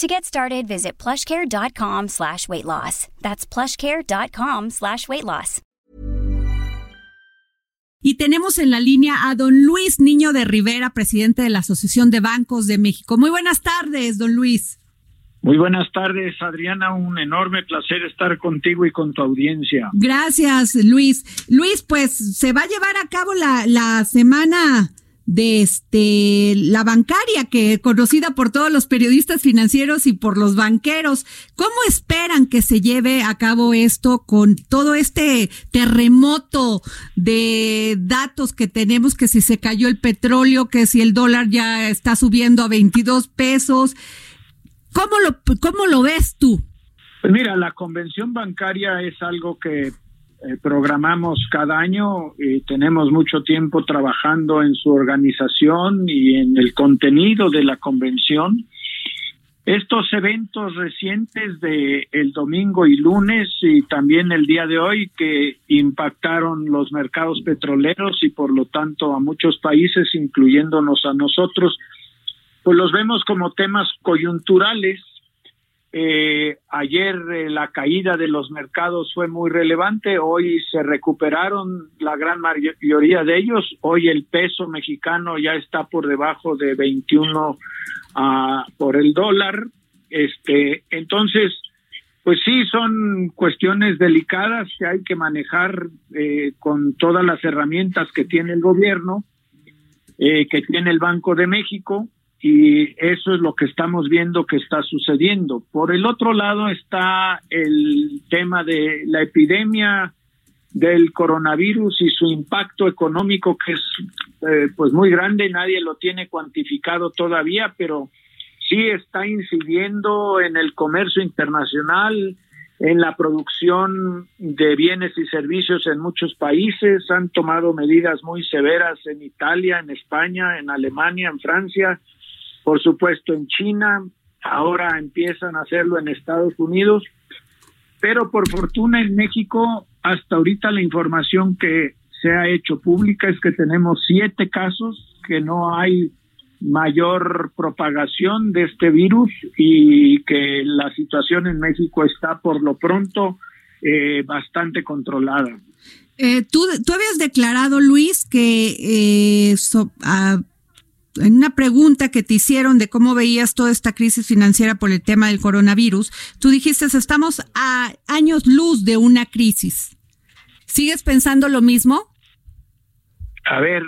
To get started, visit plushcare.com/weightloss. That's plushcare.com/weightloss. Y tenemos en la línea a don Luis Niño de Rivera, presidente de la Asociación de Bancos de México. Muy buenas tardes, don Luis. Muy buenas tardes, Adriana. Un enorme placer estar contigo y con tu audiencia. Gracias, Luis. Luis, pues se va a llevar a cabo la semana de la bancaria, que conocida por todos los periodistas financieros y por los banqueros. ¿Cómo esperan que se lleve a cabo esto con todo este terremoto de datos que tenemos, que si se cayó el petróleo, que si el dólar ya está subiendo a 22 pesos? ¿Cómo lo ves tú? Pues mira, la convención bancaria es algo que programamos cada año y tenemos mucho tiempo trabajando en su organización y en el contenido de la convención. Estos eventos recientes de el domingo y lunes y también el día de hoy que impactaron los mercados petroleros y por lo tanto a muchos países, incluyéndonos a nosotros, pues los vemos como temas coyunturales. Ayer la caída de los mercados fue muy relevante, hoy se recuperaron la gran mayoría de ellos, hoy el peso mexicano ya está por debajo de 21 por el dólar. Entonces, pues sí, son cuestiones delicadas que hay que manejar con todas las herramientas que tiene el gobierno, que tiene el Banco de México. Y eso es lo que estamos viendo que está sucediendo. Por el otro lado está el tema de la epidemia del coronavirus y su impacto económico, que es pues muy grande, nadie lo tiene cuantificado todavía, pero sí está incidiendo en el comercio internacional, en la producción de bienes y servicios en muchos países. Han tomado medidas muy severas en Italia, en España, en Alemania, en Francia, por supuesto en China, ahora empiezan a hacerlo en Estados Unidos, pero por fortuna en México hasta ahorita la información que se ha hecho pública es que tenemos 7 casos, que no hay mayor propagación de este virus y que la situación en México está por lo pronto bastante controlada. Tú habías declarado, Luis, que en una pregunta que te hicieron de cómo veías toda esta crisis financiera por el tema del coronavirus, tú dijiste, estamos a años luz de una crisis. ¿Sigues pensando lo mismo? A ver,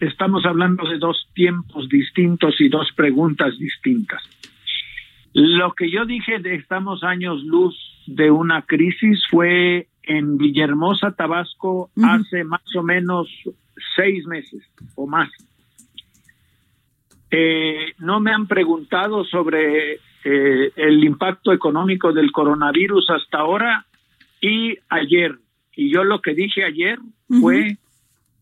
estamos hablando de 2 tiempos distintos y 2 preguntas distintas. Lo que yo dije de estamos años luz de una crisis fue en Villahermosa, Tabasco, uh-huh, hace más o menos 6 meses o más. No me han preguntado sobre el impacto económico del coronavirus hasta ahora y ayer. Y yo lo que dije ayer fue, uh-huh,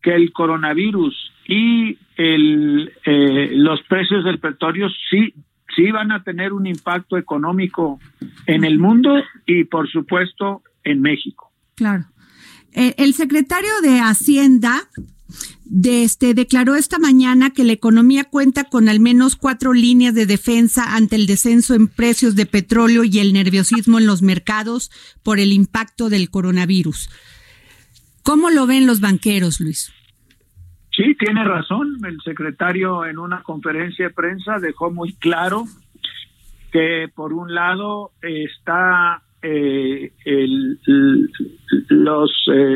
que el coronavirus y los precios del petróleo sí van a tener un impacto económico en el mundo y, por supuesto, en México. Claro. El secretario de Hacienda declaró esta mañana que la economía cuenta con al menos 4 líneas de defensa ante el descenso en precios de petróleo y el nerviosismo en los mercados por el impacto del coronavirus. ¿Cómo lo ven los banqueros, Luis? Sí, tiene razón. El secretario en una conferencia de prensa dejó muy claro que por un lado está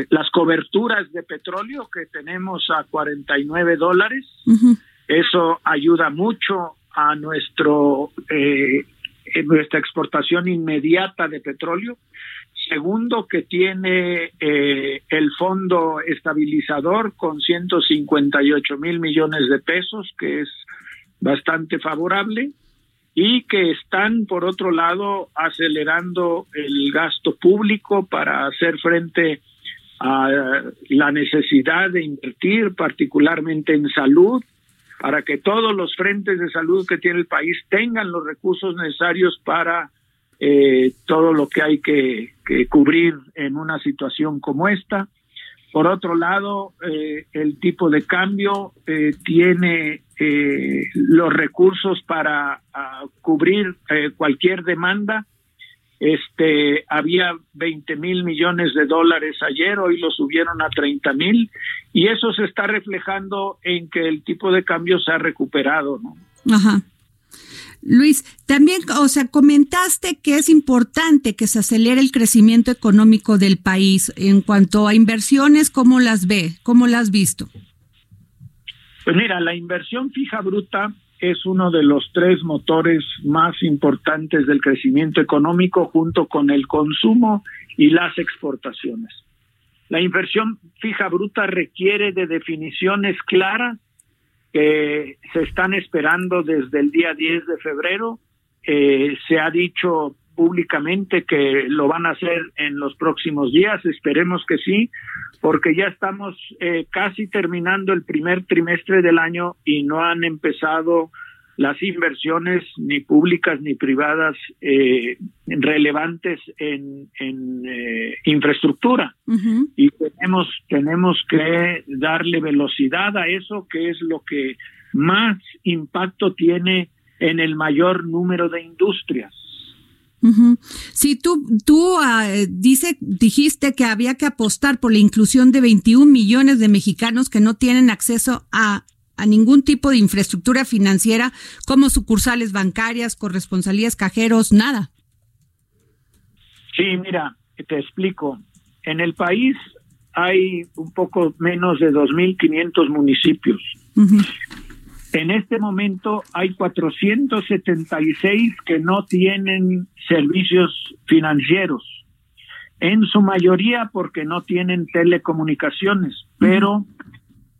las coberturas de petróleo que tenemos a $49. Uh-huh. Eso ayuda mucho a nuestra exportación inmediata de petróleo. Segundo, que tiene el fondo estabilizador con 158 mil millones de pesos, que es bastante favorable. y que están, por otro lado, acelerando el gasto público para hacer frente a la necesidad de invertir, particularmente en salud, para que todos los frentes de salud que tiene el país tengan los recursos necesarios para todo lo que hay que cubrir en una situación como esta. Por otro lado, el tipo de cambio tiene los recursos para cubrir cualquier demanda. Había 20 mil millones de dólares ayer, hoy lo subieron a 30 mil, y eso se está reflejando en que el tipo de cambio se ha recuperado, ¿no? Ajá. Luis, también, comentaste que es importante que se acelere el crecimiento económico del país. En cuanto a inversiones, ¿cómo las ve? ¿Cómo las has visto? Pues mira, la inversión fija bruta es uno de los tres motores más importantes del crecimiento económico, junto con el consumo y las exportaciones. La inversión fija bruta requiere de definiciones claras que se están esperando desde el día 10 de febrero. Se ha dicho públicamente que lo van a hacer en los próximos días, esperemos que sí, porque ya estamos casi terminando el primer trimestre del año y no han empezado las inversiones ni públicas ni privadas relevantes en infraestructura. Uh-huh. Y tenemos que darle velocidad a eso, que es lo que más impacto tiene en el mayor número de industrias. Uh-huh. Sí, dijiste que había que apostar por la inclusión de 21 millones de mexicanos que no tienen acceso a ningún tipo de infraestructura financiera, como sucursales bancarias, corresponsalías, cajeros, nada. Sí, mira, te explico. En el país hay un poco menos de 2.500 municipios. Uh-huh. En este momento hay 476 que no tienen servicios financieros, en su mayoría porque no tienen telecomunicaciones, pero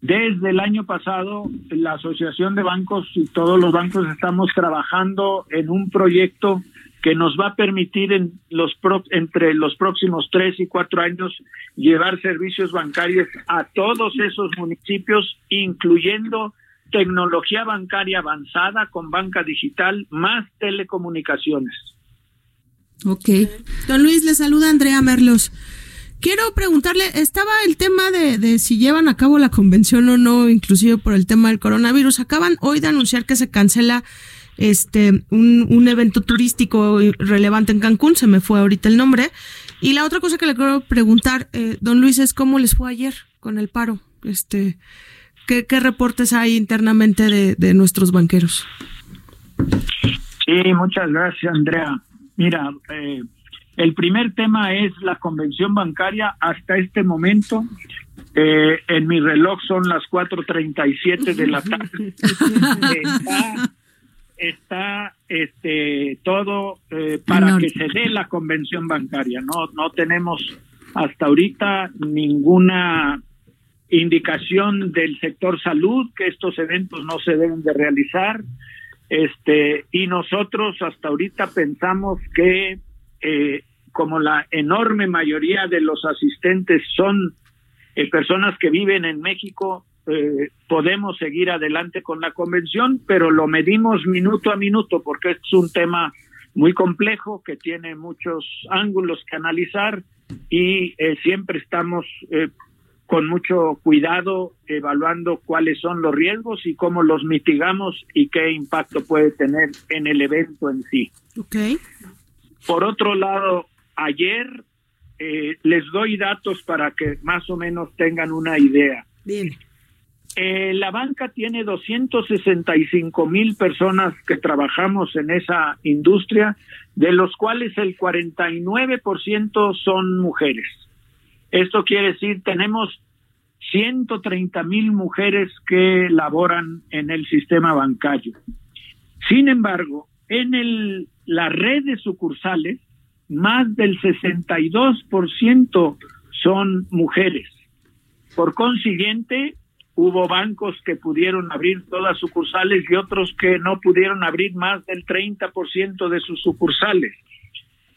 desde el año pasado la Asociación de Bancos y todos los bancos estamos trabajando en un proyecto que nos va a permitir entre los próximos 3 y 4 años llevar servicios bancarios a todos esos municipios, incluyendo tecnología bancaria avanzada con banca digital más telecomunicaciones. Okay. Don Luis, le saluda Andrea Merlos. Quiero preguntarle, estaba el tema de si llevan a cabo la convención o no, inclusive por el tema del coronavirus. Acaban hoy de anunciar que se cancela un evento turístico relevante en Cancún, se me fue ahorita el nombre. Y la otra cosa que le quiero preguntar, don Luis, es cómo les fue ayer con el paro. ¿Qué reportes hay internamente de nuestros banqueros? Sí, muchas gracias, Andrea. Mira, el primer tema es la convención bancaria. Hasta este momento, en mi reloj son las 4:37 de la tarde. Está todo para que se dé la convención bancaria. No tenemos hasta ahorita ninguna indicación del sector salud que estos eventos no se deben de realizar, y nosotros hasta ahorita pensamos que como la enorme mayoría de los asistentes son personas que viven en México, podemos seguir adelante con la convención, pero lo medimos minuto a minuto porque es un tema muy complejo que tiene muchos ángulos que analizar y siempre estamos con mucho cuidado evaluando cuáles son los riesgos y cómo los mitigamos y qué impacto puede tener en el evento en sí. Okay. Por otro lado, ayer les doy datos para que más o menos tengan una idea. Bien. La banca tiene 265,000 personas que trabajamos en esa industria, de los cuales el 49% son mujeres. Esto quiere decir, tenemos 130,000 mujeres que laboran en el sistema bancario. Sin embargo, en la red de sucursales, más del 62% son mujeres. Por consiguiente, Hubo bancos que pudieron abrir todas sucursales y otros que no pudieron abrir más del 30% de sus sucursales.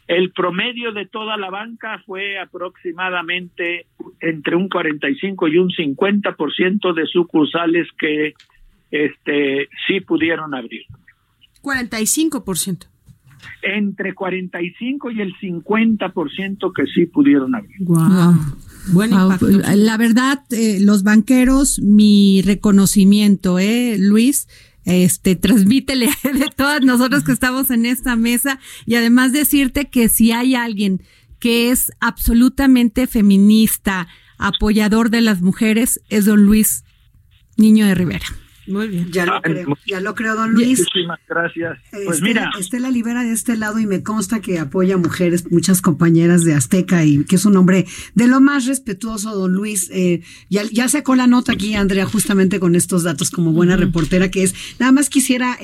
El promedio de toda la banca fue aproximadamente entre un 45 y un 50% de sucursales que sí pudieron abrir. 45%. Entre 45 y el 50% que sí pudieron abrir. Wow. Bueno, la verdad, los banqueros, mi reconocimiento, Luis, transmítele de todas nosotros que estamos en esta mesa, y además decirte que si hay alguien que es absolutamente feminista, apoyador de las mujeres, es don Luis Niño de Rivera. Muy bien. Ya lo creo, don Luis. Muchísimas gracias. Pues mira, Estela Libera de este lado, y me consta que apoya mujeres, muchas compañeras de Azteca, y que es un hombre de lo más respetuoso, don Luis. Ya sacó la nota aquí, Andrea, justamente con estos datos, como buena reportera que es. Nada más quisiera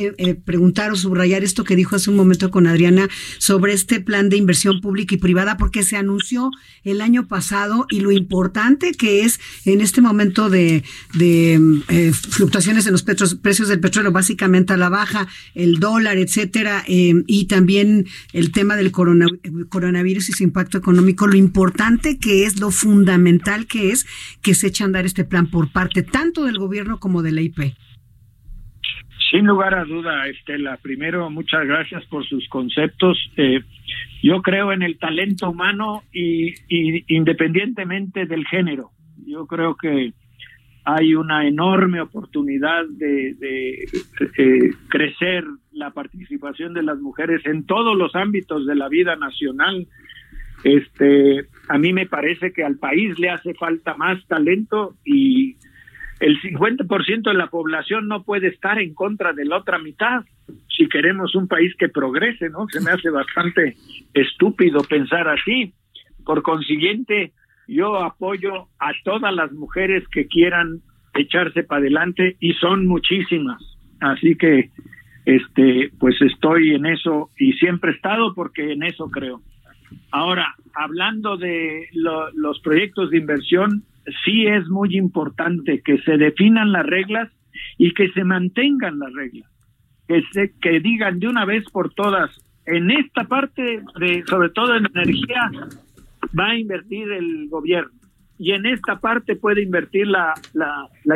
preguntar o subrayar esto que dijo hace un momento con Adriana sobre este plan de inversión pública y privada, porque se anunció el año pasado, y lo importante que es en este momento de fluctuaciones en los precios del petróleo, básicamente a la baja, el dólar, etcétera, y también el tema del coronavirus y su impacto económico, lo importante que es, lo fundamental que es que se eche a andar este plan por parte tanto del gobierno como de la IP. Sin lugar a duda, Estela. Primero, muchas gracias por sus conceptos. Yo creo en el talento humano y independientemente del género. Yo creo que hay una enorme oportunidad de crecer la participación de las mujeres en todos los ámbitos de la vida nacional. A mí me parece que al país le hace falta más talento, y el 50% de la población no puede estar en contra de la otra mitad si queremos un país que progrese, ¿no? Se me hace bastante estúpido pensar así. Por consiguiente, yo apoyo a todas las mujeres que quieran echarse para adelante, y son muchísimas. Así que, pues estoy en eso, y siempre he estado, porque en eso creo. Ahora, hablando de los proyectos de inversión, sí es muy importante que se definan las reglas y que se mantengan las reglas. Que digan de una vez por todas, en esta parte, sobre todo en energía, va a invertir el gobierno, y en esta parte puede invertir la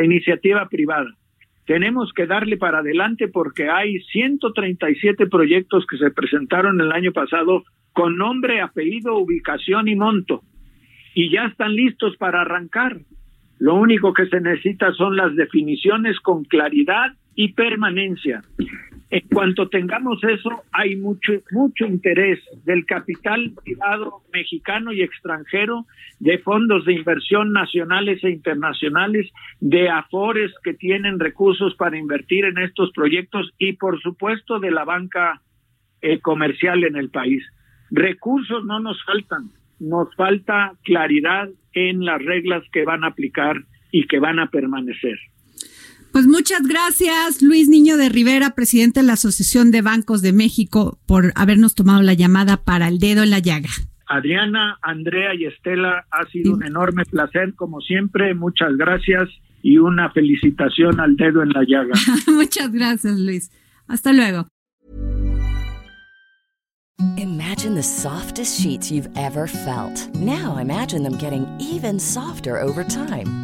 iniciativa privada. Tenemos que darle para adelante, porque hay 137 proyectos que se presentaron el año pasado con nombre, apellido, ubicación y monto, y ya están listos para arrancar. Lo único que se necesita son las definiciones con claridad y permanencia. En cuanto tengamos eso, hay mucho interés del capital privado mexicano y extranjero, de fondos de inversión nacionales e internacionales, de Afores que tienen recursos para invertir en estos proyectos, y por supuesto de la banca comercial en el país. Recursos no nos faltan, nos falta claridad en las reglas que van a aplicar y que van a permanecer. Pues muchas gracias, Luis Niño de Rivera, presidente de la Asociación de Bancos de México, por habernos tomado la llamada para El Dedo en la Llaga. Adriana, Andrea y Estela, ha sido un enorme placer, como siempre. Muchas gracias, y una felicitación al Dedo en la Llaga. Muchas gracias, Luis. Hasta luego. Imagine the softest sheets you've ever felt. Now imagine them getting even softer over time.